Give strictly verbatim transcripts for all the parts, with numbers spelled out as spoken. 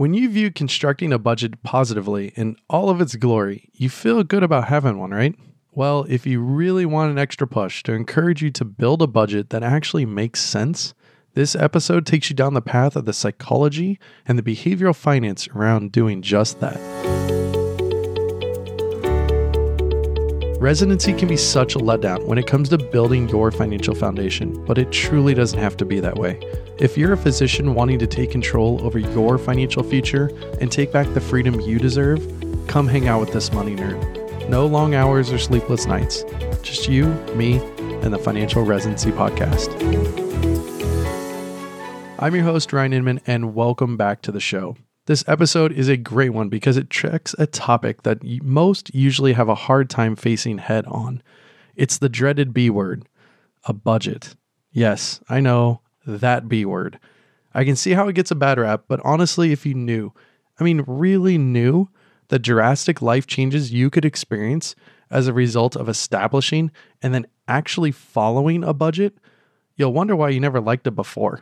When you view constructing a budget positively in all of its glory, you feel good about having one, right? Well, if you really want an extra push to encourage you to build a budget that actually makes sense, this episode takes you down the path of the psychology and the behavioral finance around doing just that. Residency can be such a letdown when it comes to building your financial foundation, but it truly doesn't have to be that way. If you're a physician wanting to take control over your financial future and take back the freedom you deserve, come hang out with this money nerd. No long hours or sleepless nights. Just you, me, and the Financial Residency Podcast. I'm your host, Ryan Inman, and welcome back to the show. This episode is a great one because it tracks a topic that most usually have a hard time facing head on. It's the dreaded B word, a budget. Yes, I know, that B word. I can see how it gets a bad rap, but honestly, if you knew, I mean really knew, the drastic life changes you could experience as a result of establishing and then actually following a budget, you'll wonder why you never liked it before.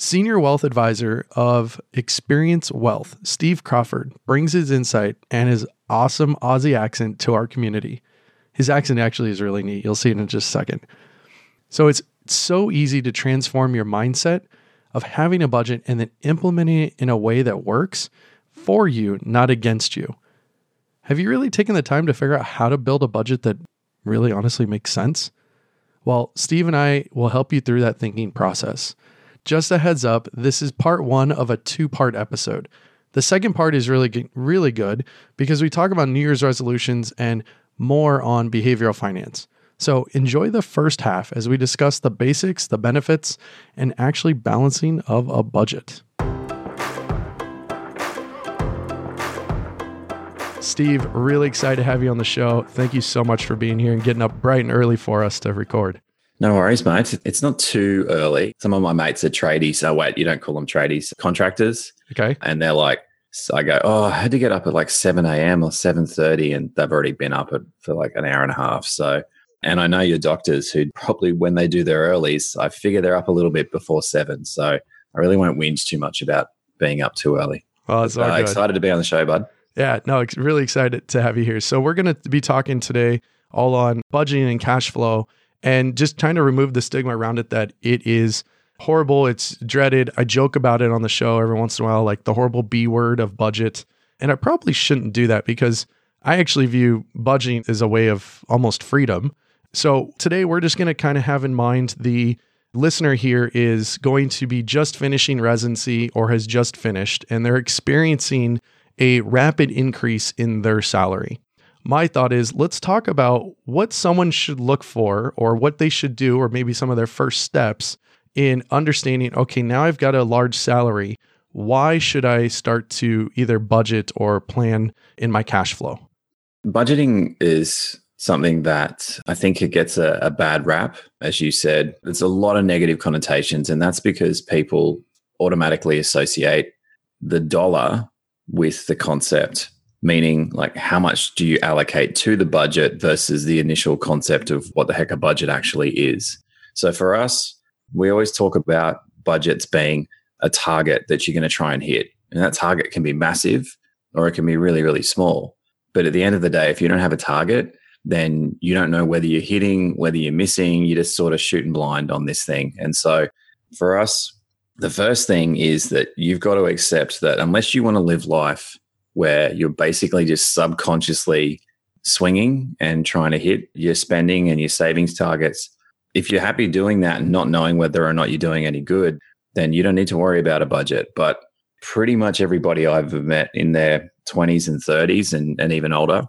Senior Wealth Advisor of Experience Wealth, Steve Crawford, brings his insight and his awesome Aussie accent to our community. His accent actually is really neat. You'll see it in just a second. So it's so easy to transform your mindset of having a budget and then implementing it in a way that works for you, not against you. Have you really taken the time to figure out how to build a budget that really honestly makes sense? Well, Steve and I will help you through that thinking process. Just a heads up, this is part one of a two-part episode. The second part is really, really good because we talk about New Year's resolutions and more on behavioral finance. So enjoy the first half as we discuss the basics, the benefits, and actually balancing of a budget. Steve, really excited to have you on the show. Thank you so much for being here and getting up bright and early for us to record. No worries, mate. It's not too early. Some of my mates are tradies. Oh, wait, you don't call them tradies. Contractors. Okay. And they're like, so I go, oh, I had to get up at like seven a.m. or seven thirty, and they've already been up at, for like an hour and a half. So, and I know your doctors who probably when they do their earlies, I figure they're up a little bit before seven. So I really won't whinge too much about being up too early. Well, it's all good. Excited to be on the show, bud. Yeah, no, really excited to have you here. So we're going to be talking today all on budgeting and cash flow, and just trying to remove the stigma around it that it is horrible, it's dreaded. I joke about it on the show every once in a while, like the horrible B word of budget. And I probably shouldn't do that because I actually view budgeting as a way of almost freedom. So today we're just going to kind of have in mind the listener here is going to be just finishing residency or has just finished, and they're experiencing a rapid increase in their salary. My thought is, let's talk about what someone should look for or what they should do, or maybe some of their first steps in understanding, okay, now I've got a large salary. Why should I start to either budget or plan in my cash flow? Budgeting is something that I think it gets a, a bad rap. As you said, there's a lot of negative connotations, and that's because people automatically associate the dollar with the concept, meaning like how much do you allocate to the budget versus the initial concept of what the heck a budget actually is. So for us, we always talk about budgets being a target that you're going to try and hit. And that target can be massive or it can be really, really small. But at the end of the day, if you don't have a target, then you don't know whether you're hitting, whether you're missing, you're just sort of shooting blind on this thing. And so for us, the first thing is that you've got to accept that unless you want to live life where you're basically just subconsciously swinging and trying to hit your spending and your savings targets, if you're happy doing that and not knowing whether or not you're doing any good, then you don't need to worry about a budget. But pretty much everybody I've met in their twenties and thirties and, and even older,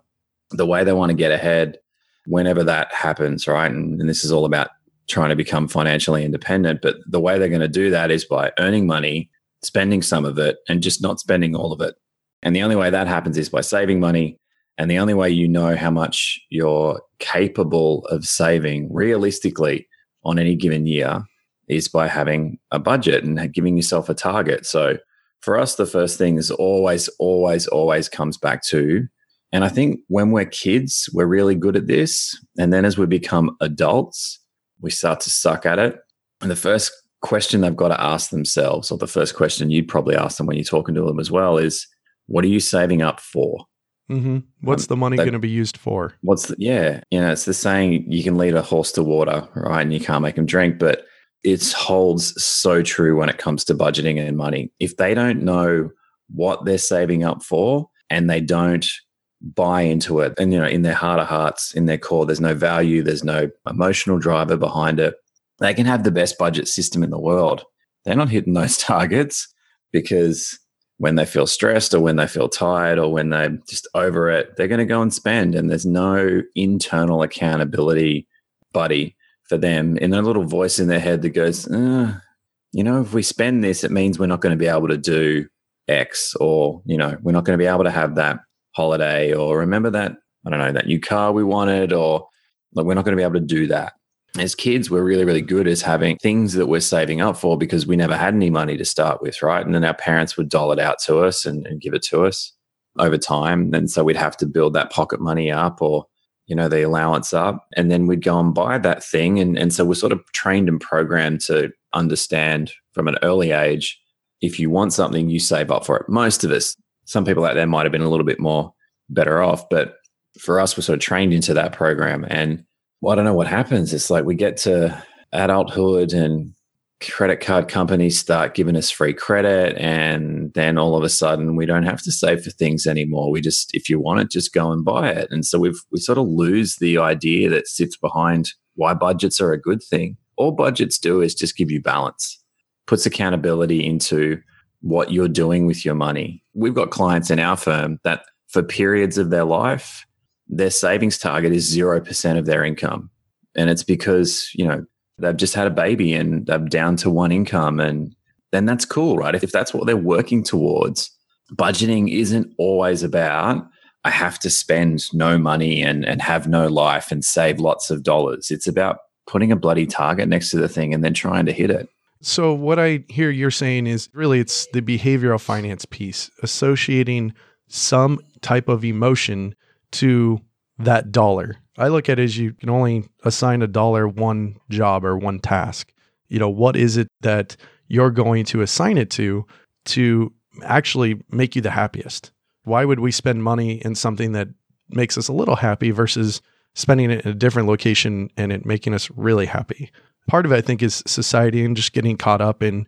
the way they want to get ahead whenever that happens, right? And, and this is all about trying to become financially independent. But the way they're going to do that is by earning money, spending some of it, and just not spending all of it. And the only way that happens is by saving money. And the only way you know how much you're capable of saving realistically on any given year is by having a budget and giving yourself a target. So for us, the first thing is always, always, always comes back to, and I think when we're kids, we're really good at this. And then as we become adults, we start to suck at it. And the first question they've got to ask themselves, or the first question you'd probably ask them when you're talking to them as well, is what are you saving up for? Mm-hmm. What's um, the money going to be used for? What's the, yeah, you know, it's the saying, you can lead a horse to water, right? And you can't make them drink, but it holds so true when it comes to budgeting and money. If they don't know what they're saving up for and they don't buy into it, and, you know, in their heart of hearts, in their core, there's no value, there's no emotional driver behind it. They can have the best budget system in the world. They're not hitting those targets, because when they feel stressed or when they feel tired or when they're just over it, they're going to go and spend, and there's no internal accountability buddy for them. And a little voice in their head that goes, eh, you know, if we spend this, it means we're not going to be able to do X, or, you know, we're not going to be able to have that holiday, or remember that, I don't know, that new car we wanted, or like, we're not going to be able to do that. As kids, we're really, really good as having things that we're saving up for because we never had any money to start with, right? And then our parents would doll it out to us and, and give it to us over time. And so we'd have to build that pocket money up, or, you know, the allowance up, and then we'd go and buy that thing. And, and so we're sort of trained and programmed to understand from an early age, if you want something, you save up for it. Most of us, some people out there might have been a little bit more better off, but for us, we're sort of trained into that program. And well, I don't know what happens. It's like we get to adulthood and credit card companies start giving us free credit, and then all of a sudden we don't have to save for things anymore. We just, if you want it, just go and buy it. And so we've we sort of lose the idea that sits behind why budgets are a good thing. All budgets do is just give you balance, puts accountability into what you're doing with your money. We've got clients in our firm that for periods of their life, their savings target is zero percent of their income. And it's because, you know, they've just had a baby and they're down to one income, and then that's cool, right? If, if that's what they're working towards, budgeting isn't always about, I have to spend no money and, and have no life and save lots of dollars. It's about putting a bloody target next to the thing and then trying to hit it. So what I hear you're saying is really it's the behavioral finance piece, associating some type of emotion to that dollar. I look at it as you can only assign a dollar one job or one task. You know, what is it that you're going to assign it to to actually make you the happiest? Why would we spend money in something that makes us a little happy versus spending it in a different location and it making us really happy? Part of it, I think, is society and just getting caught up in,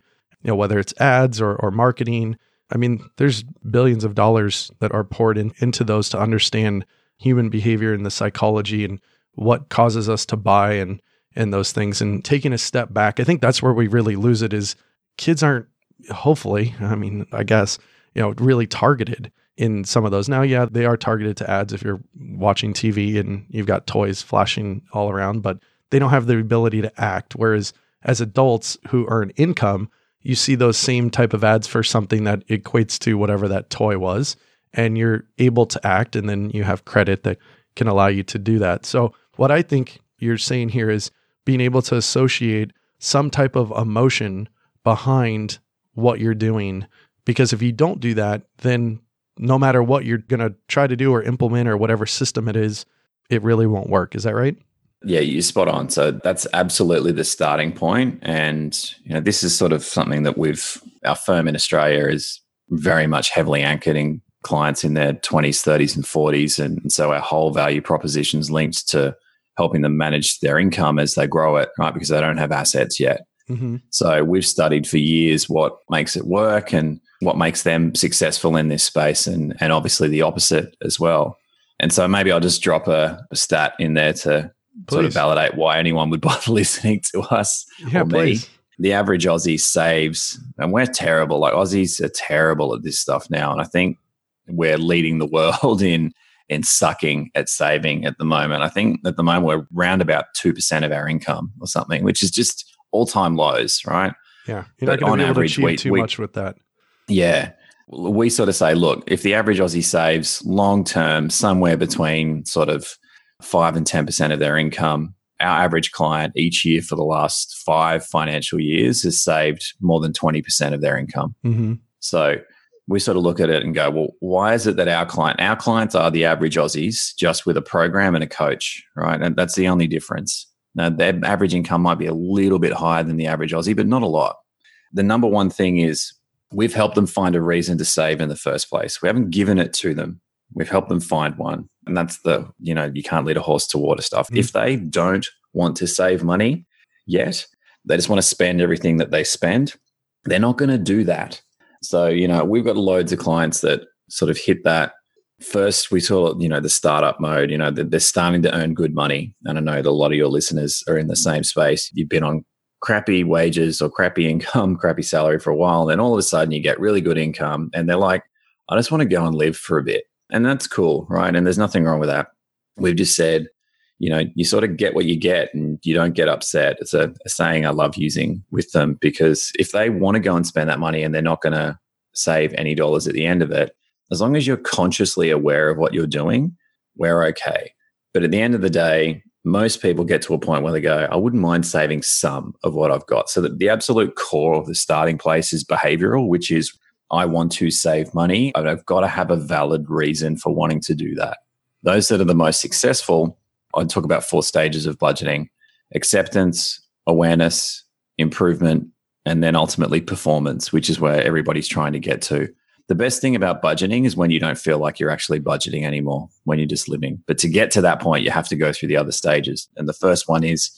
you know, whether it's ads or, or marketing. I mean, there's billions of dollars that are poured in, into those to understand human behavior and the psychology and what causes us to buy and and those things. And taking a step back, I think that's where we really lose it, is kids aren't, hopefully, I mean, I guess, you know, really targeted in some of those. Now, yeah, they are targeted to ads if you're watching T V and you've got toys flashing all around, but they don't have the ability to act. Whereas as adults who earn income, you see those same type of ads for something that equates to whatever that toy was, and you're able to act, and then you have credit that can allow you to do that. So what I think you're saying here is being able to associate some type of emotion behind what you're doing, because if you don't do that, then no matter what you're going to try to do or implement or whatever system it is, it really won't work. Is that right? Yeah, you're spot on. So that's absolutely the starting point. And, you know, this is sort of something that we've, our firm in Australia is very much heavily anchored in clients in their twenties, thirties and forties. And so our whole value proposition is linked to helping them manage their income as they grow it, right? Because they don't have assets yet. Mm-hmm. So we've studied for years what makes it work and what makes them successful in this space, and, and obviously the opposite as well. And so maybe I'll just drop a, a stat in there to Please. Sort of validate why anyone would bother listening to us yeah, or me. Please. The average Aussie saves, and we're terrible. Like, Aussies are terrible at this stuff now. And I think we're leading the world in in sucking at saving at the moment. I think at the moment we're round about two percent of our income or something, which is just all-time lows, right? Yeah. You're but not going to be able average, to achieve we, too we, much with that. Yeah. We sort of say, look, if the average Aussie saves long-term somewhere between sort of five and ten percent of their income. Our average client each year for the last five financial years has saved more than twenty percent of their income. Mm-hmm. So we sort of look at it and go, well, why is it that our client, our clients are the average Aussies, just with a program and a coach, right? And that's the only difference. Now, their average income might be a little bit higher than the average Aussie, but not a lot. The number one thing is we've helped them find a reason to save in the first place. We haven't given it to them. We've helped them find one. And that's the, you know, you can't lead a horse to water stuff. Mm. If they don't want to save money yet, they just want to spend everything that they spend, they're not going to do that. So, you know, we've got loads of clients that sort of hit that. First, we saw, you know, the startup mode, you know, they're starting to earn good money. And I know that a lot of your listeners are in the same space. You've been on crappy wages or crappy income, crappy salary for a while. And then all of a sudden you get really good income and they're like, I just want to go and live for a bit. And that's cool, right? And there's nothing wrong with that. We've just said, you know, you sort of get what you get and you don't get upset. It's a, a saying I love using with them, because if they want to go and spend that money and they're not going to save any dollars at the end of it, as long as you're consciously aware of what you're doing, we're okay. But at the end of the day, most people get to a point where they go, I wouldn't mind saving some of what I've got. So that the absolute core of the starting place is behavioral, which is I want to save money. I've got to have a valid reason for wanting to do that. Those that are the most successful, I talk about four stages of budgeting: acceptance, awareness, improvement, and then ultimately performance, which is where everybody's trying to get to. The best thing about budgeting is when you don't feel like you're actually budgeting anymore, when you're just living. But to get to that point, you have to go through the other stages. And the first one is,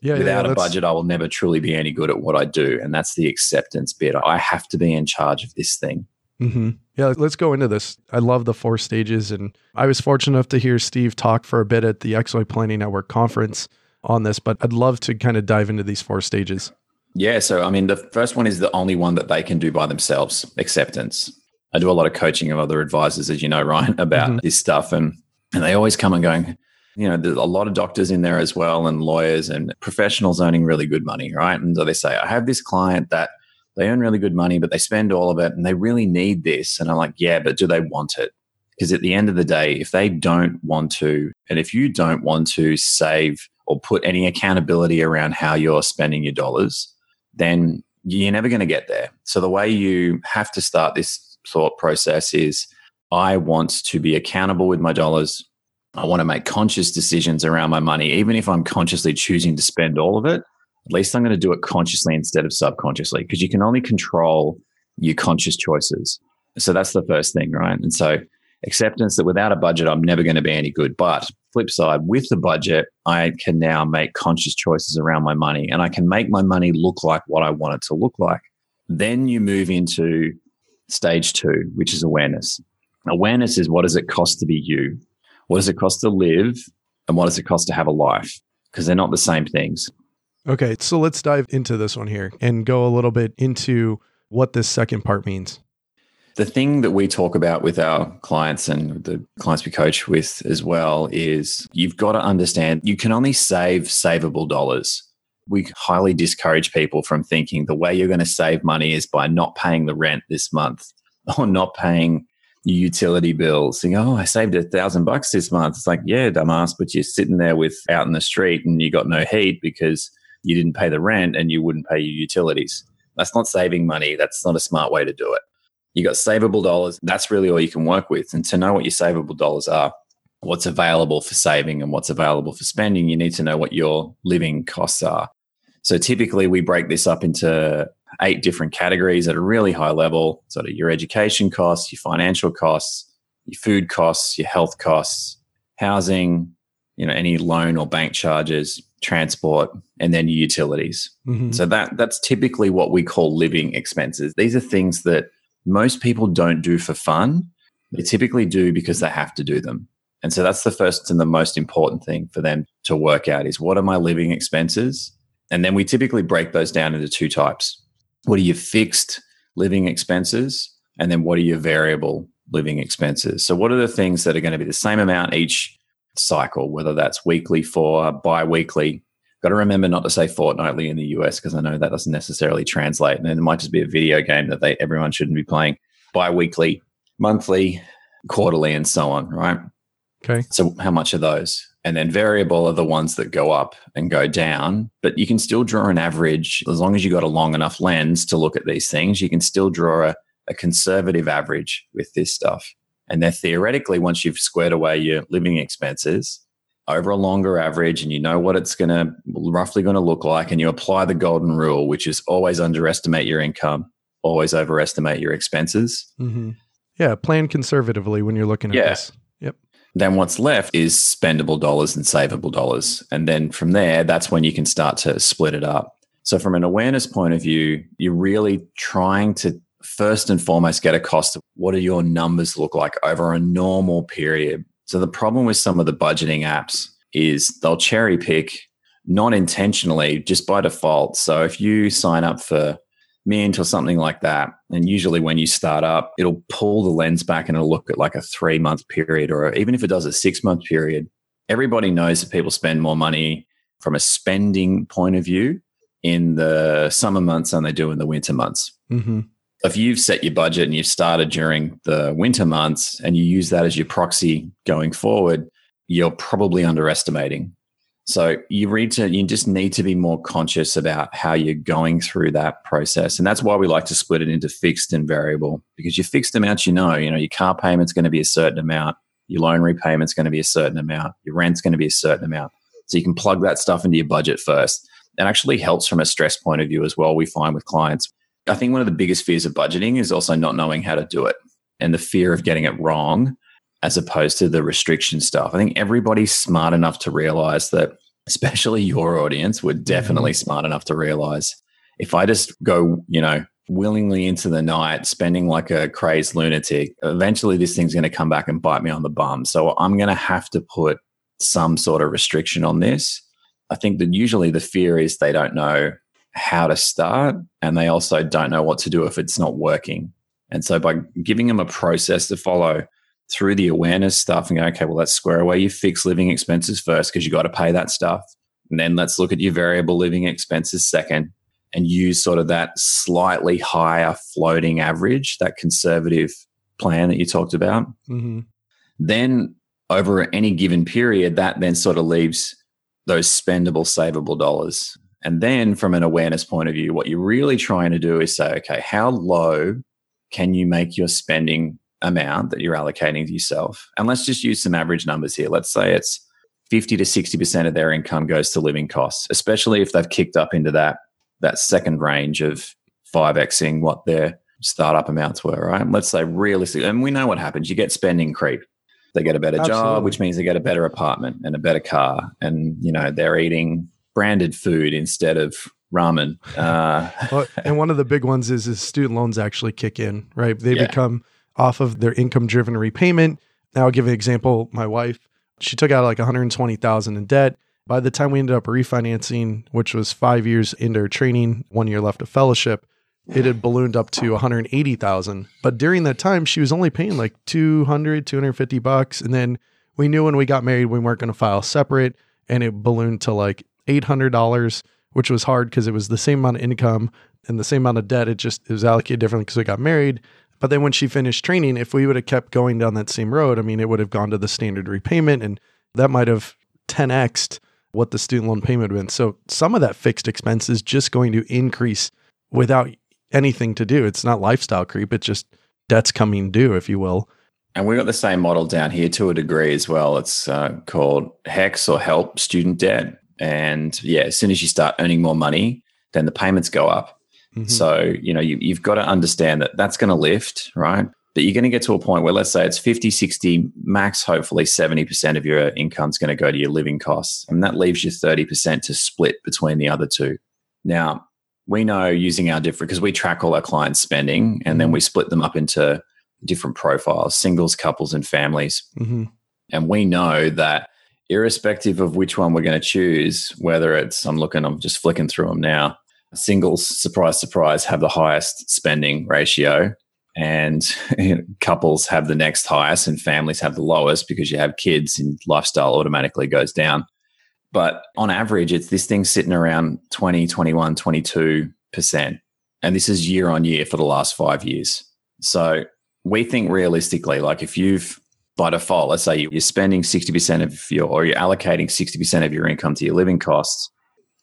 yeah, without yeah, a budget, I will never truly be any good at what I do. And that's the acceptance bit. I have to be in charge of this thing. Mm-hmm. Yeah, let's go into this. I love the four stages. And I was fortunate enough to hear Steve talk for a bit at the X Y Planning Network conference on this, but I'd love to kind of dive into these four stages. Yeah. So, I mean, the first one is the only one that they can do by themselves, acceptance. I do a lot of coaching of other advisors, as you know, Ryan, about mm-hmm. this stuff. And, and they always come and going, you know, there's a lot of doctors in there as well, and lawyers and professionals earning really good money, right? And so they say, I have this client that they earn really good money, but they spend all of it and they really need this. And I'm like, yeah, but do they want it? Because at the end of the day, if they don't want to, and if you don't want to save or put any accountability around how you're spending your dollars, then you're never going to get there. So the way you have to start this thought process is, I want to be accountable with my dollars. I want to make conscious decisions around my money. Even if I'm consciously choosing to spend all of it, at least I'm going to do it consciously instead of subconsciously, because you can only control your conscious choices. So that's the first thing, right? And so acceptance that without a budget, I'm never going to be any good. But flip side, with the budget, I can now make conscious choices around my money, and I can make my money look like what I want it to look like. Then you move into stage two, which is awareness. Awareness is, what does it cost to be you? What does it cost to live? And what does it cost to have a life? Because they're not the same things. Okay, so let's dive into this one here and go a little bit into what this second part means. The thing that we talk about with our clients and the clients we coach with as well is, you've got to understand you can only save savable dollars. We highly discourage people from thinking the way you're going to save money is by not paying the rent this month or not paying your utility bills. Think, oh, I saved a thousand bucks this month. It's like, yeah, dumbass, but you're sitting there with out in the street and you got no heat because you didn't pay the rent and you wouldn't pay your utilities. That's not saving money. That's not a smart way to do it. You got savable dollars. That's really all you can work with. And to know what your savable dollars are, what's available for saving and what's available for spending, you need to know what your living costs are. So typically we break this up into eight different categories at a really high level, sort of your education costs, your financial costs, your food costs, your health costs, housing, you know, any loan or bank charges, transport, and then your utilities. Mm-hmm. So that that's typically what we call living expenses. These are things that most people don't do for fun. They typically do because they have to do them. And so that's the first and the most important thing for them to work out is, what are my living expenses? And then we typically break those down into two types. What are your fixed living expenses? And then what are your variable living expenses? So what are the things that are going to be the same amount each cycle, whether that's weekly for bi-weekly. Got to remember not to say fortnightly in the U S, because I know that doesn't necessarily translate. And it might just be a video game that they everyone shouldn't be playing. Bi-weekly, monthly, quarterly, and so on, right? Okay. So how much are those? And then variable are the ones that go up and go down, but you can still draw an average. As long as you've got a long enough lens to look at these things, you can still draw a, a conservative average with this stuff. And then theoretically, once you've squared away your living expenses over a longer average, and you know what it's going to roughly going to look like, and you apply the golden rule, which is always underestimate your income, always overestimate your expenses. Mm-hmm. Yeah, plan conservatively when you're looking at yeah. this. Yep. Then what's left is spendable dollars and savable dollars. And then from there, that's when you can start to split it up. So from an awareness point of view, you're really trying to first and foremost get a cost of what do your numbers look like over a normal period. So the problem with some of the budgeting apps is they'll cherry pick, not intentionally, just by default. So if you sign up for Mint or something like that, and usually when you start up, it'll pull the lens back and it'll look at like a three-month period, or even if it does a six-month period. Everybody knows that people spend more money from a spending point of view in the summer months than they do in the winter months. Mm-hmm. If you've set your budget and you've started during the winter months and you use that as your proxy going forward, you're probably underestimating. So you need to, you just need to be more conscious about how you're going through that process. And that's why we like to split it into fixed and variable, because your fixed amounts, you know, you know, your car payment's going to be a certain amount, your loan repayment's going to be a certain amount, your rent's going to be a certain amount. So you can plug that stuff into your budget first. That actually helps from a stress point of view as well, we find with clients. I think one of the biggest fears of budgeting is also not knowing how to do it, and the fear of getting it wrong as opposed to the restriction stuff. I think everybody's smart enough to realize that, especially your audience were definitely smart enough to realize, if I just go, you know, willingly into the night, spending like a crazed lunatic, eventually this thing's going to come back and bite me on the bum. So I'm going to have to put some sort of restriction on this. I think that usually the fear is they don't know how to start, and they also don't know what to do if it's not working. And so by giving them a process to follow through the awareness stuff and go, okay, well, let's square away your fixed living expenses first, because you got to pay that stuff. And then let's look at your variable living expenses second, and use sort of that slightly higher floating average, that conservative plan that you talked about. Mm-hmm. Then over any given period, that then sort of leaves those spendable, savable dollars. And then from an awareness point of view, what you're really trying to do is say, okay, how low can you make your spending amount that you're allocating to yourself? And let's just use some average numbers here. Let's say it's fifty to sixty percent of their income goes to living costs, especially if they've kicked up into that, that second range of five Xing what their startup amounts were, right? Let's say realistically, and we know what happens. You get spending creep. They get a better Absolutely. job, which means they get a better apartment and a better car. And, you know, they're eating branded food instead of ramen. Uh, well, and one of the big ones is, is student loans actually kick in, right? They yeah. become off of their income-driven repayment. Now, I'll give an example. My wife, she took out like one hundred twenty thousand dollars in debt. By the time we ended up refinancing, which was five years into her training, one year left of fellowship, it had ballooned up to one hundred eighty thousand dollars. But during that time, she was only paying like two hundred, two hundred fifty bucks. And then we knew when we got married, we weren't going to file separate, and it ballooned to like eight hundred dollars, which was hard because it was the same amount of income and the same amount of debt. It just, it was allocated differently because we got married. But then when she finished training, if we would have kept going down that same road, I mean, it would have gone to the standard repayment, and that might have ten X'd what the student loan payment would have been. So some of that fixed expense is just going to increase without anything to do. It's not lifestyle creep. It's just debt's coming due, if you will. And we've got the same model down here to a degree as well. It's uh, called HEX, or Help Student Debt. And yeah, as soon as you start earning more money, then the payments go up. Mm-hmm. So, you know, you, you've got to understand that that's going to lift, right? But you're going to get to a point where, let's say it's fifty, sixty, max, hopefully seventy percent of your income is going to go to your living costs. And that leaves you thirty percent to split between the other two. Now, we know using our different, because we track all our clients' spending, and then we split them up into different profiles, singles, couples, and families. Mm-hmm. And we know that irrespective of which one we're going to choose, whether it's, I'm looking, I'm just flicking through them now, singles, surprise, surprise, have the highest spending ratio, and you know, couples have the next highest, and families have the lowest, because you have kids and lifestyle automatically goes down. But on average, it's this thing sitting around twenty, twenty-one, twenty-two percent. And this is year on year for the last five years. So we think realistically, like if you've, by default, let's say you're spending sixty percent of your, or you're allocating sixty percent of your income to your living costs.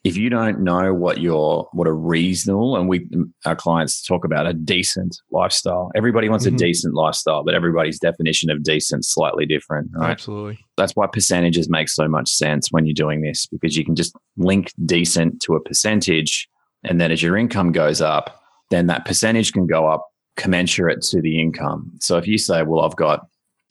if you don't know what your what a reasonable, and we our clients talk about a decent lifestyle. Everybody wants mm-hmm. a decent lifestyle, but everybody's definition of decent is slightly different, right? Absolutely. That's why percentages make so much sense when you're doing this, because you can just link decent to a percentage, and then as your income goes up, then that percentage can go up commensurate to the income. So if you say, well, I've got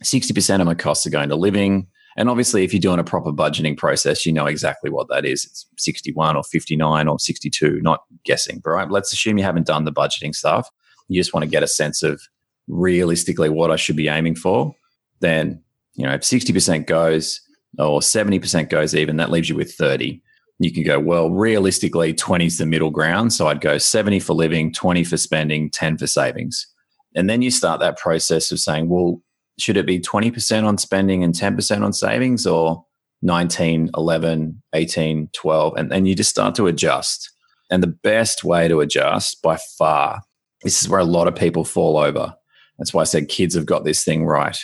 sixty percent of my costs are going to living. And obviously, if you're doing a proper budgeting process, you know exactly what that is. It's sixty-one or fifty-nine or sixty-two, not guessing, right? Let's assume you haven't done the budgeting stuff. You just want to get a sense of realistically what I should be aiming for. Then, you know, if sixty percent goes or seventy percent goes even, that leaves you with thirty. You can go, well, realistically, twenty is the middle ground. So I'd go seventy for living, twenty for spending, ten for savings. And then you start that process of saying, well, should it be twenty percent on spending and ten percent on savings, or nineteen, eleven, eighteen, twelve? And then you just start to adjust. And the best way to adjust by far, this is where a lot of people fall over. That's why I said kids have got this thing right.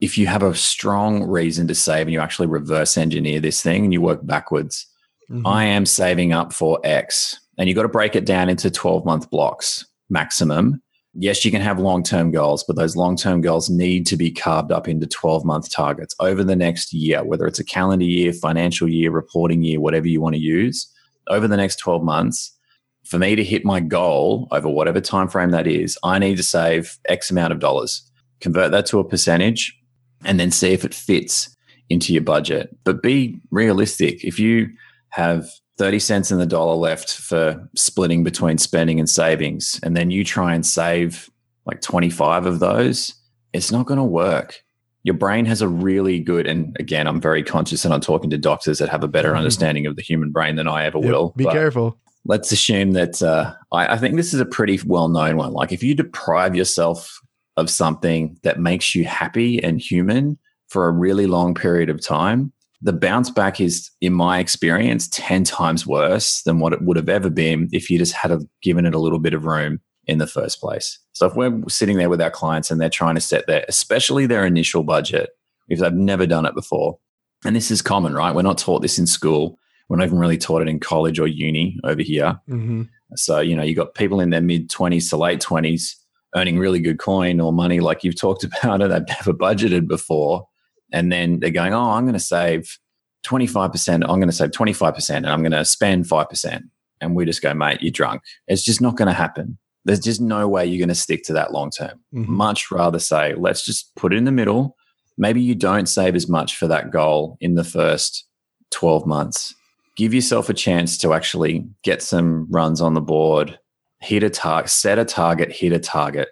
If you have a strong reason to save and you actually reverse engineer this thing and you work backwards, mm-hmm. I am saving up for X. And you've got to break it down into twelve-month blocks maximum. Yes, you can have long-term goals, but those long-term goals need to be carved up into twelve-month targets over the next year, whether it's a calendar year, financial year, reporting year, whatever you want to use. Over the next twelve months, for me to hit my goal over whatever time frame that is, I need to save X amount of dollars, convert that to a percentage, and then see if it fits into your budget. But be realistic. If you have thirty cents in the dollar left for splitting between spending and savings, and then you try and save like twenty-five of those, it's not going to work. Your brain has a really good, and again, I'm very conscious and I'm talking to doctors that have a better mm-hmm. understanding of the human brain than I ever yeah, will. Be careful. Let's assume that uh, I, I think this is a pretty well-known one. Like if you deprive yourself of something that makes you happy and human for a really long period of time, the bounce back is, in my experience, ten times worse than what it would have ever been if you just had have given it a little bit of room in the first place. So if we're sitting there with our clients and they're trying to set their, especially their initial budget, if they've never done it before, and this is common, right? We're not taught this in school. We're not even really taught it in college or uni over here. Mm-hmm. So, you know, you got people in their mid-twenties to late twenties earning really good coin or money like you've talked about, and they've never budgeted before. And then they're going, oh, I'm going to save twenty-five percent. I'm going to save twenty-five percent and I'm going to spend five percent. And we just go, mate, you're drunk. It's just not going to happen. There's just no way you're going to stick to that long term. Mm-hmm. Much rather say, let's just put it in the middle. Maybe you don't save as much for that goal in the first twelve months. Give yourself a chance to actually get some runs on the board, hit a target, set a target, hit a target.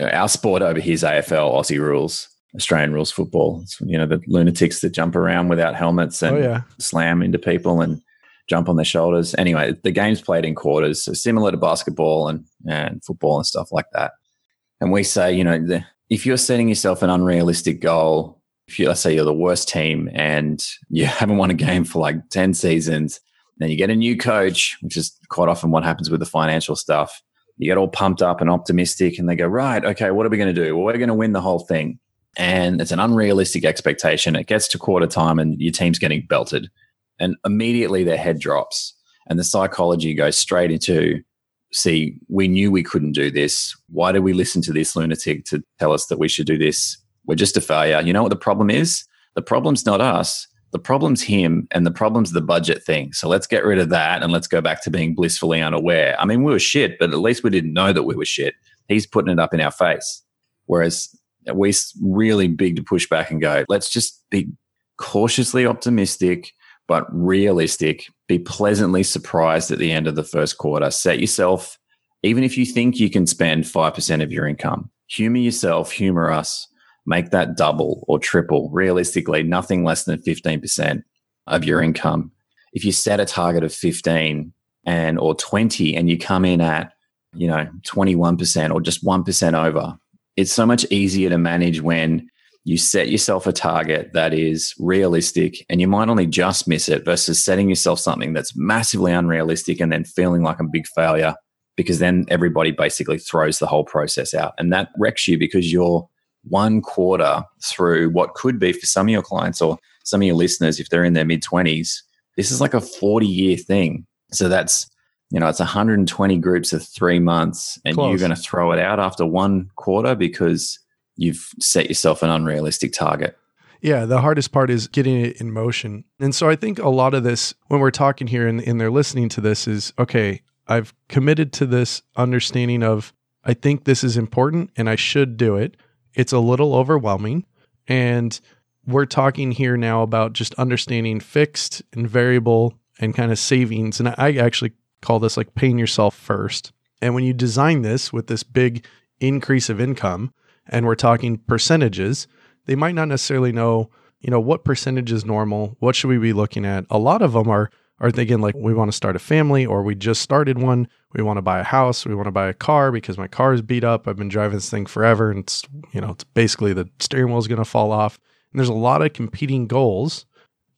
Our sport over here is A F L, Aussie rules. Australian rules football. It's, you know, the lunatics that jump around without helmets and oh, yeah. slam into people and jump on their shoulders. Anyway, the game's played in quarters, so similar to basketball and, and football and stuff like that. And we say, you know, the, if you're setting yourself an unrealistic goal, if you, let's say you're the worst team and you haven't won a game for like ten seasons, then you get a new coach, which is quite often what happens with the financial stuff. You get all pumped up and optimistic and they go, right, okay, what are we going to do? Well, we're going to win the whole thing. And it's an unrealistic expectation. It gets to quarter time and your team's getting belted. And immediately their head drops and the psychology goes straight into, see, we knew we couldn't do this. Why did we listen to this lunatic to tell us that we should do this? We're just a failure. You know what the problem is? The problem's not us. The problem's him, and the problem's the budget thing. So let's get rid of that and let's go back to being blissfully unaware. I mean, we were shit, but at least we didn't know that we were shit. He's putting it up in our face. Whereas we're really big to push back and go, let's just be cautiously optimistic, but realistic. Be pleasantly surprised at the end of the first quarter. Set yourself, even if you think you can spend five percent of your income, humor yourself, humor us, make that double or triple. Realistically, nothing less than fifteen percent of your income. If you set a target of fifteen and or twenty and you come in at, you know, twenty-one percent or just one percent over, it's so much easier to manage when you set yourself a target that is realistic and you might only just miss it versus setting yourself something that's massively unrealistic and then feeling like a big failure, because then everybody basically throws the whole process out. And that wrecks you because you're one quarter through what could be for some of your clients or some of your listeners, if they're in their mid-twenties, this is like a forty-year thing. So that's, you know, it's one hundred twenty groups of three months and Close. You're going to throw it out after one quarter because you've set yourself an unrealistic target. Yeah, the hardest part is getting it in motion. And so I think a lot of this, when we're talking here and, and they're listening to this is, okay, I've committed to this understanding of, I think this is important and I should do it. It's a little overwhelming. And we're talking here now about just understanding fixed and variable and kind of savings. And I actually call this like paying yourself first. And when you design this with this big increase of income, and we're talking percentages, they might not necessarily know, you know, what percentage is normal? What should we be looking at? A lot of them are are thinking like, we want to start a family, or we just started one. We want to buy a house. We want to buy a car because my car is beat up. I've been driving this thing forever. And it's, you know, it's basically the steering wheel is going to fall off. And there's a lot of competing goals.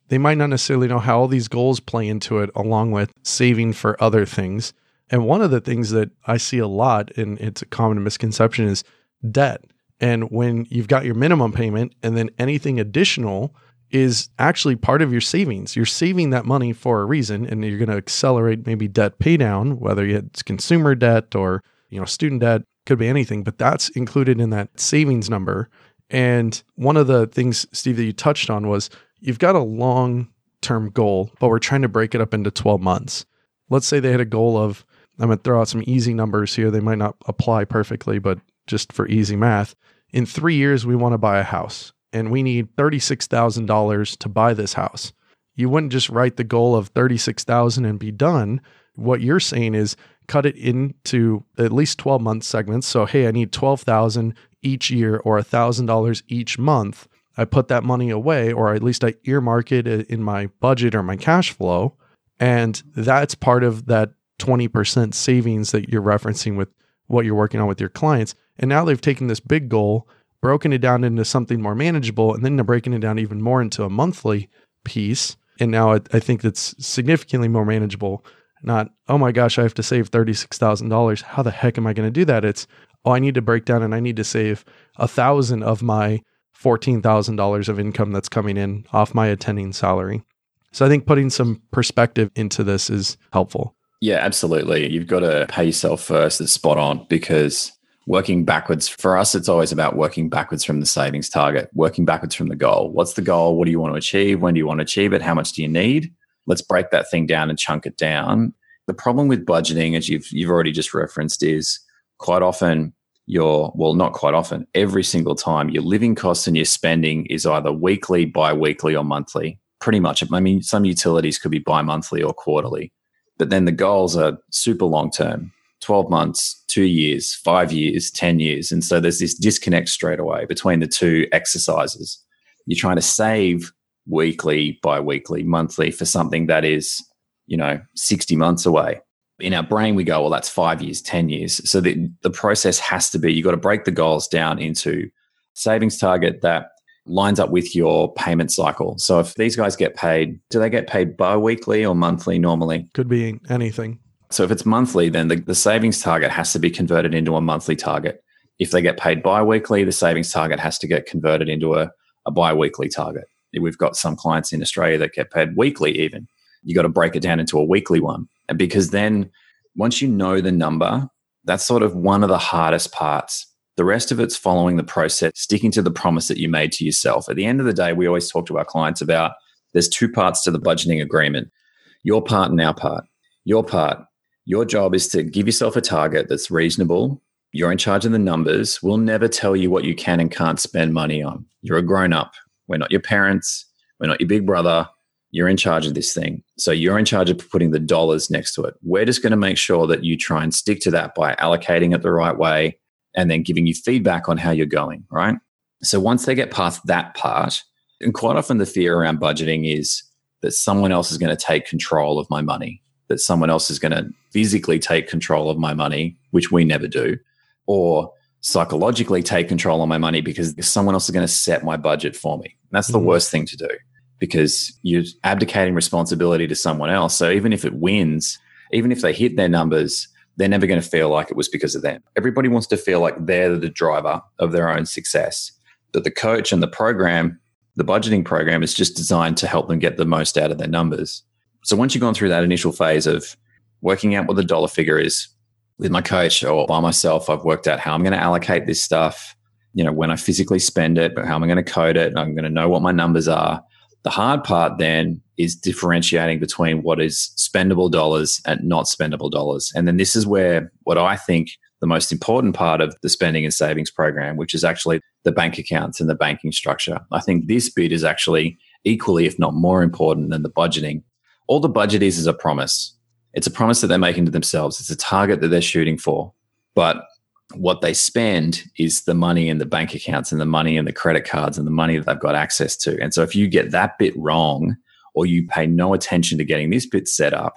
They might not necessarily know how all these goals play into it, along with saving for other things. And one of the things that I see a lot, and it's a common misconception, is debt. And when you've got your minimum payment and then anything additional is actually part of your savings. You're saving that money for a reason, and you're going to accelerate maybe debt pay down, whether it's consumer debt or, you know, student debt, could be anything, but that's included in that savings number. And one of the things, Steve, that you touched on was you've got a long-term goal, but we're trying to break it up into twelve months. Let's say they had a goal of, I'm going to throw out some easy numbers here. They might not apply perfectly, but just for easy math, in three years, we want to buy a house and we need thirty-six thousand dollars to buy this house. You wouldn't just write the goal of thirty-six thousand dollars and be done. What you're saying is cut it into at least twelve month segments. So, hey, I need twelve thousand dollars each year or one thousand dollars each month. I put that money away, or at least I earmark it in my budget or my cash flow. And that's part of that twenty percent savings that you're referencing with what you're working on with your clients. And now they've taken this big goal, broken it down into something more manageable, and then they're breaking it down even more into a monthly piece. And now I, I think that's significantly more manageable. Not, oh my gosh, I have to save thirty-six thousand dollars. How the heck am I going to do that? It's, oh, I need to break down and I need to save one thousand dollars of my fourteen thousand dollars of income that's coming in off my attending salary. So I think putting some perspective into this is helpful. Yeah, absolutely. You've got to pay yourself first. It's spot on, because working backwards, for us, it's always about working backwards from the savings target, working backwards from the goal. What's the goal? What do you want to achieve? When do you want to achieve it? How much do you need? Let's break that thing down and chunk it down. The problem with budgeting, as you've you've already just referenced, is quite often your, well, not quite often, every single time, your living costs and your spending is either weekly, bi-weekly, or monthly. Pretty much. I mean, some utilities could be bi-monthly or quarterly. But then the goals are super long-term, twelve months, two years, five years, ten years. And so there's this disconnect straight away between the two exercises. You're trying to save weekly, bi-weekly, monthly for something that is, you know, sixty months away. In our brain, we go, well, that's five years, ten years. So the, the process has to be, you've got to break the goals down into savings target that lines up with your payment cycle. So if these guys get paid, do they get paid bi-weekly or monthly normally? Could be anything. So if it's monthly, then the, the savings target has to be converted into a monthly target. If they get paid bi-weekly, the savings target has to get converted into a, a bi-weekly target. We've got some clients in Australia that get paid weekly even. You got to break it down into a weekly one. And because then once you know the number, that's sort of one of the hardest parts. The rest of it's following the process, sticking to the promise that you made to yourself. At the end of the day, we always talk to our clients about there's two parts to the budgeting agreement, your part and our part. Your part, your job is to give yourself a target that's reasonable. You're in charge of the numbers. We'll never tell you what you can and can't spend money on. You're a grown-up. We're not your parents. We're not your big brother. You're in charge of this thing. So you're in charge of putting the dollars next to it. We're just going to make sure that you try and stick to that by allocating it the right way, and then giving you feedback on how you're going, right? So once they get past that part, and quite often the fear around budgeting is that someone else is going to take control of my money, that someone else is going to physically take control of my money, which we never do, or psychologically take control of my money because someone else is going to set my budget for me. And that's mm-hmm. the worst thing to do, because you're abdicating responsibility to someone else. So even if it wins, even if they hit their numbers, they're never going to feel like it was because of them. Everybody wants to feel like they're the driver of their own success, that the coach and the program, the budgeting program, is just designed to help them get the most out of their numbers. So once you've gone through that initial phase of working out what the dollar figure is with my coach or by myself, I've worked out how I'm going to allocate this stuff, you know, when I physically spend it, but how I'm going to code it, and I'm going to know what my numbers are. The hard part then is differentiating between what is spendable dollars and not spendable dollars. And then this is where what I think the most important part of the spending and savings program, which is actually the bank accounts and the banking structure. I think this bit is actually equally, if not more important than the budgeting. All the budget is is a promise. It's a promise that they're making to themselves. It's a target that they're shooting for. But what they spend is the money in the bank accounts and the money in the credit cards and the money that they've got access to. And so if you get that bit wrong, or you pay no attention to getting this bit set up,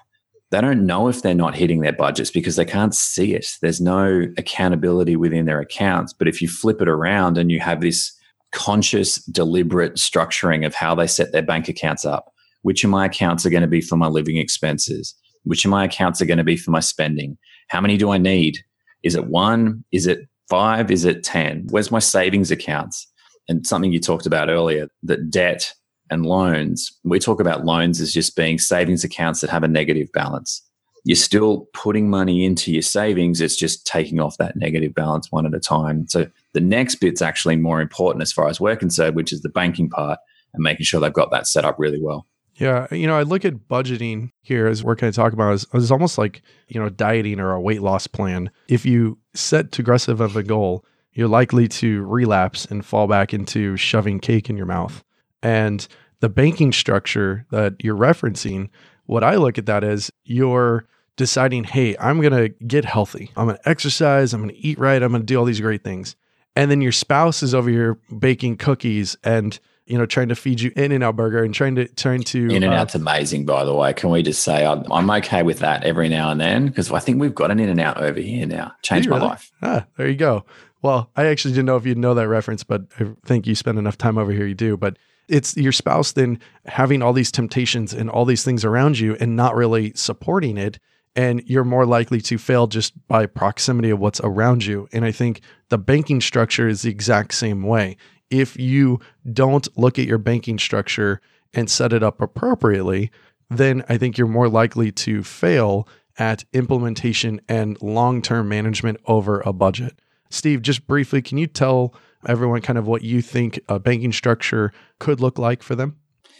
they don't know if they're not hitting their budgets because they can't see it. There's no accountability within their accounts. But if you flip it around and you have this conscious, deliberate structuring of how they set their bank accounts up, which of my accounts are going to be for my living expenses? Which of my accounts are going to be for my spending? How many do I need? Is it one? Is it five? Is it ten? Where's my savings accounts? And something you talked about earlier, that debt and loans, we talk about loans as just being savings accounts that have a negative balance. You're still putting money into your savings. It's just taking off that negative balance one at a time. So the next bit's actually more important as far as we're concerned, which is the banking part and making sure they've got that set up really well. Yeah. You know, I look at budgeting here as we're going to talk about is it's almost like, you know, dieting or a weight loss plan. If you set too aggressive of a goal, you're likely to relapse and fall back into shoving cake in your mouth. And the banking structure that you're referencing, what I look at that as you're deciding, hey, I'm going to get healthy. I'm going to exercise. I'm going to eat right. I'm going to do all these great things. And then your spouse is over here baking cookies and you know, trying to feed you In-N-Out Burger and trying to, trying to. In-N-Out's uh, amazing, by the way. Can we just say I'm, I'm okay with that every now and then? Because I think we've got an In-N-Out over here now. Changed my really? life. Ah, there you go. Well, I actually didn't know if you'd know that reference, but I think you spend enough time over here, you do. But it's your spouse then having all these temptations and all these things around you and not really supporting it. And you're more likely to fail just by proximity of what's around you. And I think the banking structure is the exact same way. If you don't look at your banking structure and set it up appropriately, then I think you're more likely to fail at implementation and long-term management over a budget. Steve, just briefly, can you tell everyone kind of what you think a banking structure could look like for them?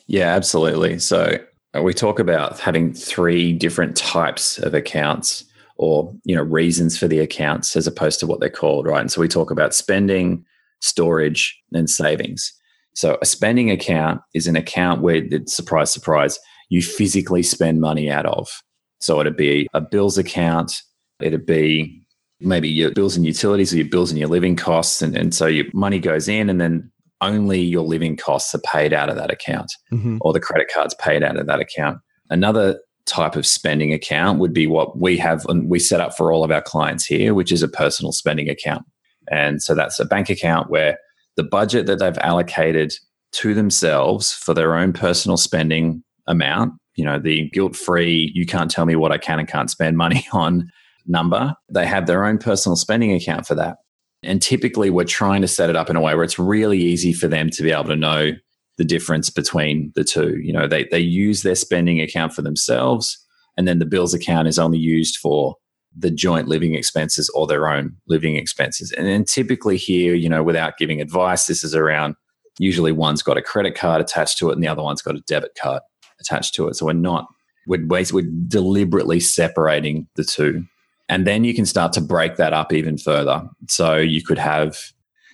Yeah, absolutely. So we talk about having three different types of accounts or, you know, reasons for the accounts as opposed to what they're called, right? And so we talk about spending, storage, and savings. So a spending account is an account where, surprise, surprise, you physically spend money out of. So it'd be a bills account. It'd be maybe your bills and utilities or your bills and your living costs. And, and so your money goes in and then only your living costs are paid out of that account mm-hmm. or the credit card's paid out of that account. Another type of spending account would be what we have and we set up for all of our clients here, which is a personal spending account. And so that's a bank account where the budget that they've allocated to themselves for their own personal spending amount, you know, the guilt-free, you can't tell me what I can and can't spend money on number, they have their own personal spending account for that. And typically we're trying to set it up in a way where it's really easy for them to be able to know the difference between the two. You know, they they use their spending account for themselves, and then the bills account is only used for the joint living expenses or their own living expenses. And then typically here, you know, without giving advice, this is around usually one's got a credit card attached to it and the other one's got a debit card attached to it. So we're not, we're, we're deliberately separating the two. And then you can start to break that up even further. So you could have,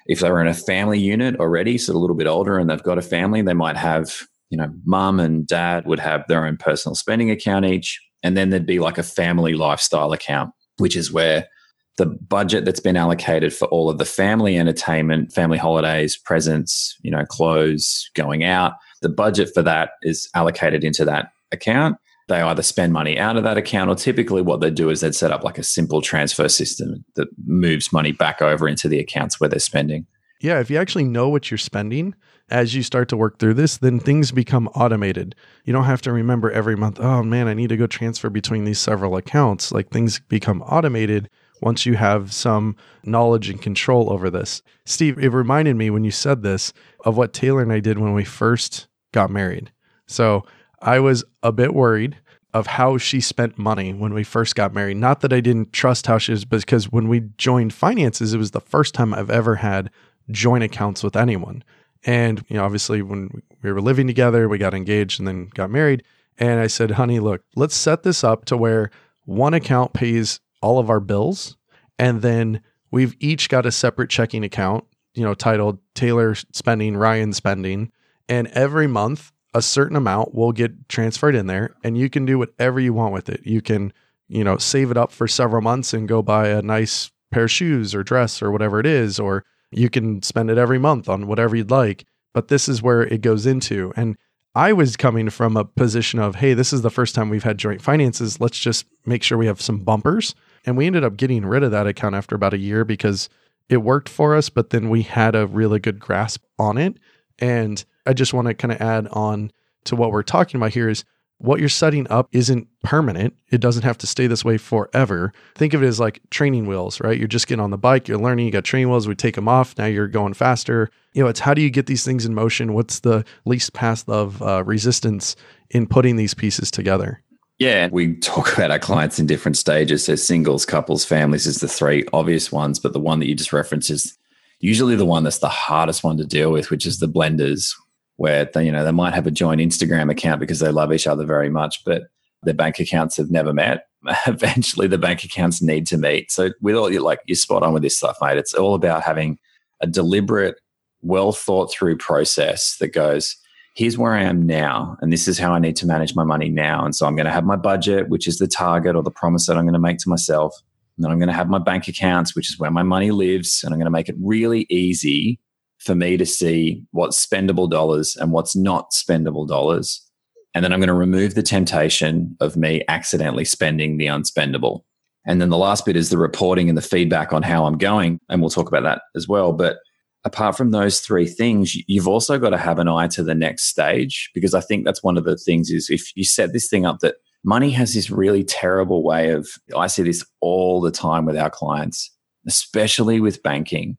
if they were in a family unit already, so a little bit older and they've got a family, they might have, you know, mum and dad would have their own personal spending account each. And then there'd be like a family lifestyle account, which is where the budget that's been allocated for all of the family entertainment, family holidays, presents, you know, clothes, going out, the budget for that is allocated into that account. They either spend money out of that account or typically what they do is they'd set up like a simple transfer system that moves money back over into the accounts where they're spending. Yeah, if you actually know what you're spending as you start to work through this, then things become automated. You don't have to remember every month, oh man, I need to go transfer between these several accounts. Like things become automated once you have some knowledge and control over this. Steve, it reminded me when you said this of what Taylor and I did when we first got married. So I was a bit worried of how she spent money when we first got married. Not that I didn't trust how she was, because when we joined finances, it was the first time I've ever had joint accounts with anyone. And, you know, obviously when we were living together, we got engaged and then got married. And I said, honey, look, let's set this up to where one account pays all of our bills. And then we've each got a separate checking account, you know, titled Taylor spending, Ryan spending. And every month, a certain amount will get transferred in there, and you can do whatever you want with it. You can, you know, save it up for several months and go buy a nice pair of shoes or dress or whatever it is, or you can spend it every month on whatever you'd like. But this is where it goes into. And I was coming from a position of, hey, this is the first time we've had joint finances. Let's just make sure we have some bumpers. And we ended up getting rid of that account after about a year because it worked for us, but then we had a really good grasp on it. And I just want to kind of add on to what we're talking about here is what you're setting up isn't permanent. It doesn't have to stay this way forever. Think of it as like training wheels, right? You're just getting on the bike, you're learning, you got training wheels, we take them off, now you're going faster. You know, it's how do you get these things in motion? What's the least path of uh, resistance in putting these pieces together? Yeah, we talk about our clients in different stages. So singles, couples, families is the three obvious ones, but the one that you just referenced is usually the one that's the hardest one to deal with, which is the blenders, where they, you know, they might have a joint Instagram account because they love each other very much, but their bank accounts have never met. Eventually, the bank accounts need to meet. So with all you like, you're spot on with this stuff, mate. It's all about having a deliberate, well thought through process that goes, here's where I am now, and this is how I need to manage my money now. And so I'm going to have my budget, which is the target or the promise that I'm going to make to myself. And then I'm going to have my bank accounts, which is where my money lives. And I'm going to make it really easy for me to see what's spendable dollars and what's not spendable dollars. And then I'm going to remove the temptation of me accidentally spending the unspendable. And then the last bit is the reporting and the feedback on how I'm going. And we'll talk about that as well. But apart from those three things, you've also got to have an eye to the next stage, because I think that's one of the things is if you set this thing up that money has this really terrible way of, I see this all the time with our clients, especially with banking.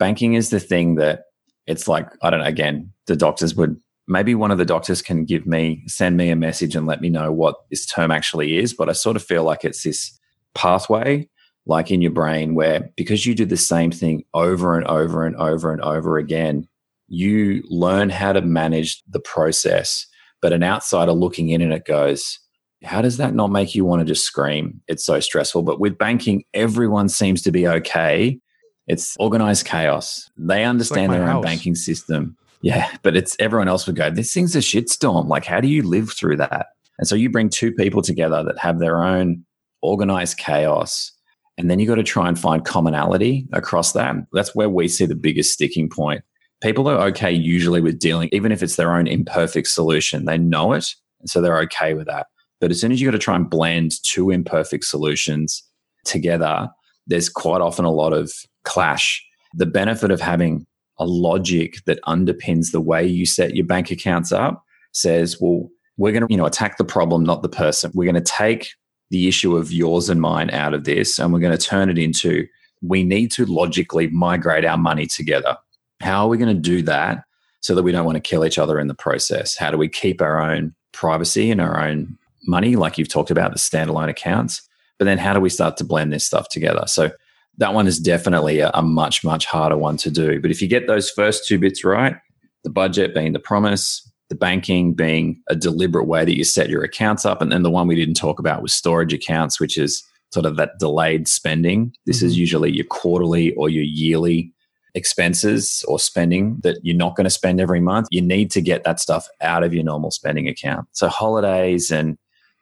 Banking is the thing that it's like, I don't know, again, the doctors would, maybe one of the doctors can give me, send me a message and let me know what this term actually is. But I sort of feel like it's this pathway like in your brain where because you do the same thing over and over and over and over again, you learn how to manage the process. But an outsider looking in and it goes, how does that not make you want to just scream? It's so stressful. But with banking, everyone seems to be okay. It's organized chaos. They understand like their house. Own banking system. Yeah, but it's everyone else would go, this thing's a shitstorm. Like, how do you live through that? And so you bring two people together that have their own organized chaos. And then you got to try and find commonality across that. That's where we see the biggest sticking point. People are okay usually with dealing, even if it's their own imperfect solution. They know it, and so they're okay with that. But as soon as you got to try and blend two imperfect solutions together, there's quite often a lot of clash. The benefit of having a logic that underpins the way you set your bank accounts up says, well, we're going to, you know, attack the problem, not the person. We're going to take the issue of yours and mine out of this, and we're going to turn it into, we need to logically migrate our money together. How are we going to do that so that we don't want to kill each other in the process? How do we keep our own privacy and our own money, like you've talked about, the standalone accounts? But then how do we start to blend this stuff together? So that one is definitely a, a much, much harder one to do. But if you get those first two bits right, the budget being the promise, the banking being a deliberate way that you set your accounts up. And then the one we didn't talk about was storage accounts, which is sort of that delayed spending. This mm-hmm. is usually your quarterly or your yearly expenses or spending that you're not going to spend every month. You need to get that stuff out of your normal spending account. So holidays and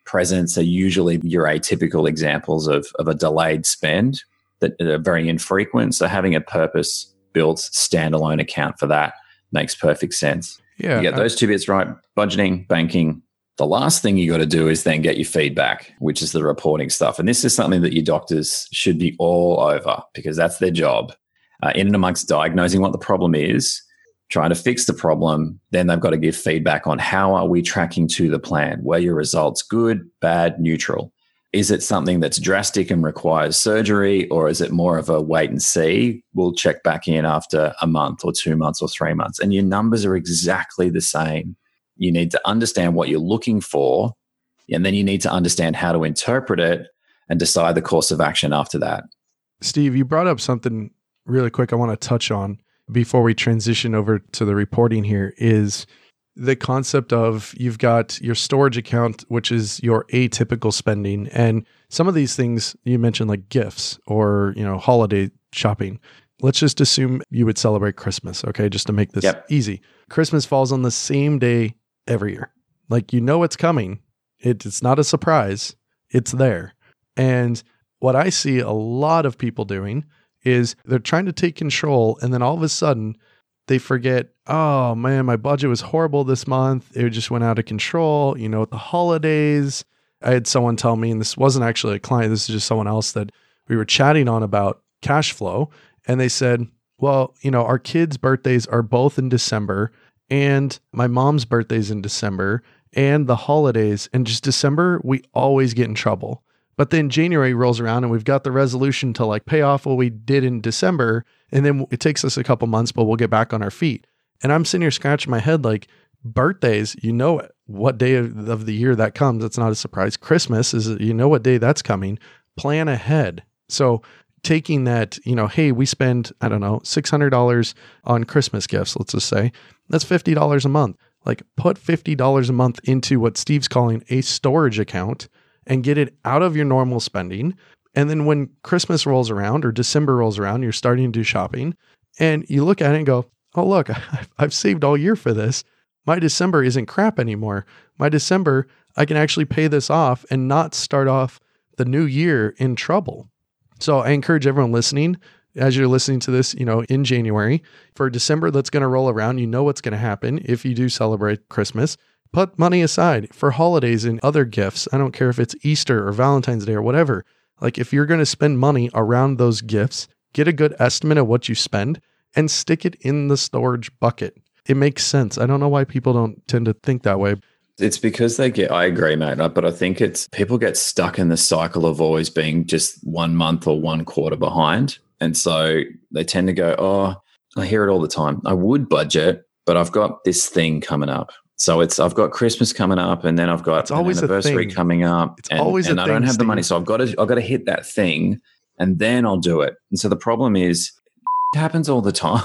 presents are usually your atypical examples of, of a delayed spend that are very infrequent. So having a purpose-built standalone account for that makes perfect sense. Yeah, you get those two bits right, budgeting, banking. The last thing you got to do is then get your feedback, which is the reporting stuff. And this is something that your doctors should be all over because that's their job. Uh, in and amongst diagnosing what the problem is, trying to fix the problem, then they've got to give feedback on how are we tracking to the plan? Were your results good, bad, neutral? Is it something that's drastic and requires surgery, or is it more of a wait and see? We'll check back in after a month or two months or three months. And your numbers are exactly the same. You need to understand what you're looking for And then you need to understand how to interpret it and decide the course of action after that. Steve, you brought up something really quick I want to touch on before we transition over to the reporting here is the concept of you've got your storage account, which is your atypical spending. And some of these things you mentioned like gifts or, you know, holiday shopping. Let's just assume you would celebrate Christmas, okay? Just to make this yep. easy. Christmas falls on the same day every year. Like, you know it's coming. It, it's not a surprise. It's there. And what I see a lot of people doing is they're trying to take control, and then all of a sudden they forget, oh man, my budget was horrible this month. It just went out of control. You know, at the holidays, I had someone tell me, and this wasn't actually a client, this is just someone else that we were chatting on about cash flow. And they said, well, you know, our kids' birthdays are both in December, and my mom's birthday's in December, and the holidays, and just December, we always get in trouble. But then January rolls around and we've got the resolution to like pay off what we did in December. And then it takes us a couple months, but we'll get back on our feet. And I'm sitting here scratching my head like, birthdays, you know what day of the year that comes. That's not a surprise. Christmas is, you know what day that's coming. Plan ahead. So taking that, you know, hey, we spend, I don't know, six hundred dollars on Christmas gifts, let's just say. That's fifty dollars a month. Like, put fifty dollars a month into what Steve's calling a storage account and get it out of your normal spending. And then when Christmas rolls around or December rolls around, you're starting to do shopping and you look at it and go, oh, look, I've, I've saved all year for this. My December isn't crap anymore. My December, I can actually pay this off and not start off the new year in trouble. So I encourage everyone listening, as you're listening to this, you know, in January, for December that's going to roll around, you know what's going to happen if you do celebrate Christmas. Put money aside for holidays and other gifts. I don't care if it's Easter or Valentine's Day or whatever. Like, if you're going to spend money around those gifts, get a good estimate of what you spend and stick it in the storage bucket. It makes sense. I don't know why people don't tend to think that way. It's because they get, I agree, mate, but I think it's people get stuck in the cycle of always being just one month or one quarter behind. And so they tend to go, oh, I hear it all the time. I would budget, but I've got this thing coming up. So it's I've got Christmas coming up, and then I've got an anniversary coming up. It's and, always and a I thing, don't have Steve. the money, so I've got to I've got to hit that thing, and then I'll do it. And so the problem is, it happens all the time.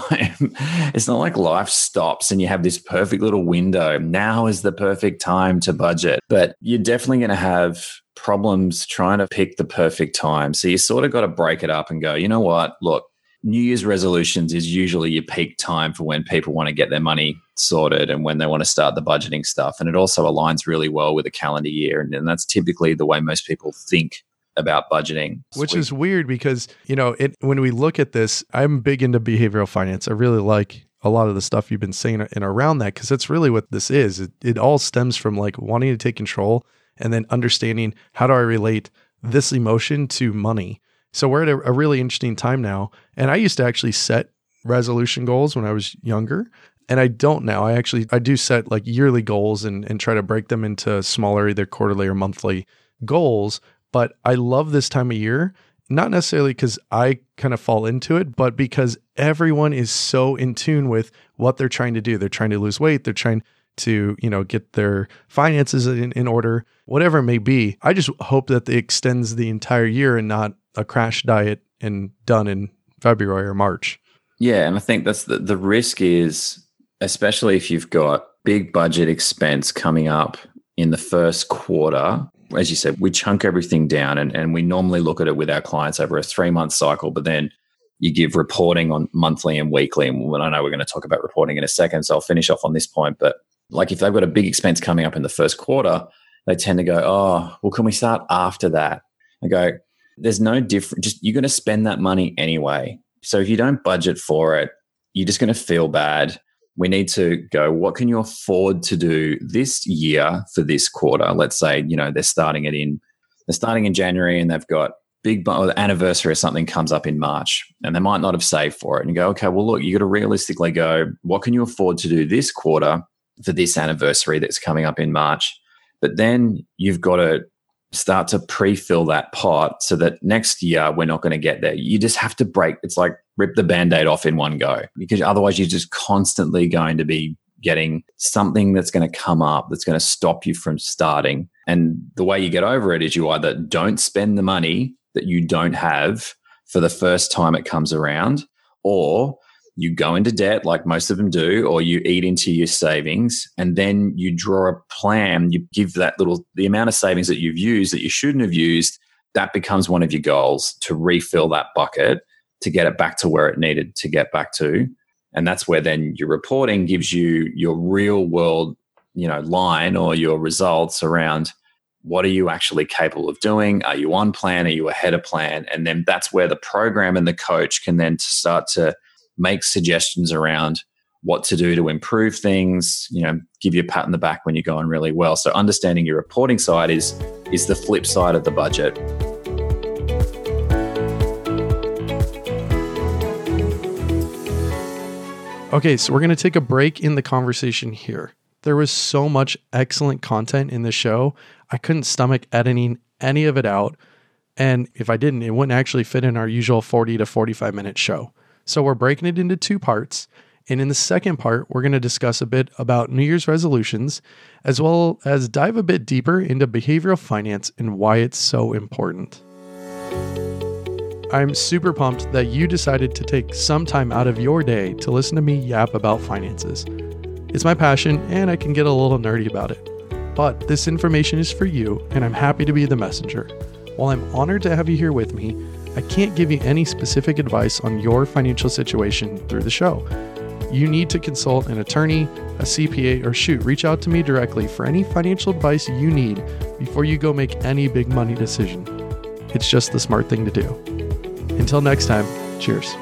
It's not like life stops and you have this perfect little window. Now is the perfect time to budget, but you're definitely going to have problems trying to pick the perfect time. So you sort of got to break it up and go, you know what? Look, New Year's resolutions is usually your peak time for when people want to get their money sorted and when they want to start the budgeting stuff. And it also aligns really well with a calendar year. And, and that's typically the way most people think about budgeting. Which Sweet. is weird because, you know, it, when we look at this, I'm big into behavioral finance. I really like a lot of the stuff you've been saying and around that, because that's really what this is. It, it all stems from like wanting to take control and then understanding, how do I relate this emotion to money? So we're at a, a really interesting time now. And I used to actually set resolution goals when I was younger. And I don't now. I actually, I do set like yearly goals and, and try to break them into smaller, either quarterly or monthly goals. But I love this time of year, not necessarily because I kind of fall into it, but because everyone is so in tune with what they're trying to do. They're trying to lose weight. They're trying to, you know, get their finances in, in order, whatever it may be. I just hope that it extends the entire year and not a crash diet and done in February or March. Yeah. And I think that's the, the risk is, especially if you've got big budget expense coming up in the first quarter. As you said, we chunk everything down and, and we normally look at it with our clients over a three-month cycle, but then you give reporting on monthly and weekly. And I know we're going to talk about reporting in a second, so I'll finish off on this point. But like, if they've got a big expense coming up in the first quarter, they tend to go, oh, well, can we start after that? I go, there's no difference. Just, you're going to spend that money anyway. So if you don't budget for it, you're just going to feel bad. We need to go, what can you afford to do this year for this quarter? Let's say, you know, they're starting it in, they're starting in January and they've got big bu- or the anniversary or something comes up in March and they might not have saved for it. And you go, okay, well, look, you got to realistically go, what can you afford to do this quarter for this anniversary that's coming up in March? But then you've got to start to pre-fill that pot so that next year we're not going to get there. You just have to break. It's like rip the Band-Aid off in one go, because otherwise you're just constantly going to be getting something that's going to come up that's going to stop you from starting. And the way you get over it is you either don't spend the money that you don't have for the first time it comes around, or you go into debt like most of them do, or you eat into your savings, and then you draw a plan. You give that little, the amount of savings that you've used that you shouldn't have used, that becomes one of your goals to refill that bucket to get it back to where it needed to get back to. And that's where then your reporting gives you your real world, you know, line or your results around what are you actually capable of doing? Are you on plan? Are you ahead of plan? And then that's where the program and the coach can then start to make suggestions around what to do to improve things, you know, give you a pat on the back when you're going really well. So understanding your reporting side is, is the flip side of the budget. Okay, so we're going to take a break in the conversation here. There was so much excellent content in the show. I couldn't stomach editing any of it out. And if I didn't, it wouldn't actually fit in our usual forty to forty-five minute show. So we're breaking it into two parts. And in the second part, we're going to discuss a bit about New Year's resolutions, as well as dive a bit deeper into behavioral finance and why it's so important. I'm super pumped that you decided to take some time out of your day to listen to me yap about finances. It's my passion, and I can get a little nerdy about it. But this information is for you, and I'm happy to be the messenger. While I'm honored to have you here with me, I can't give you any specific advice on your financial situation through the show. You need to consult an attorney, a C P A, or shoot, reach out to me directly for any financial advice you need before you go make any big money decision. It's just the smart thing to do. Until next time, cheers.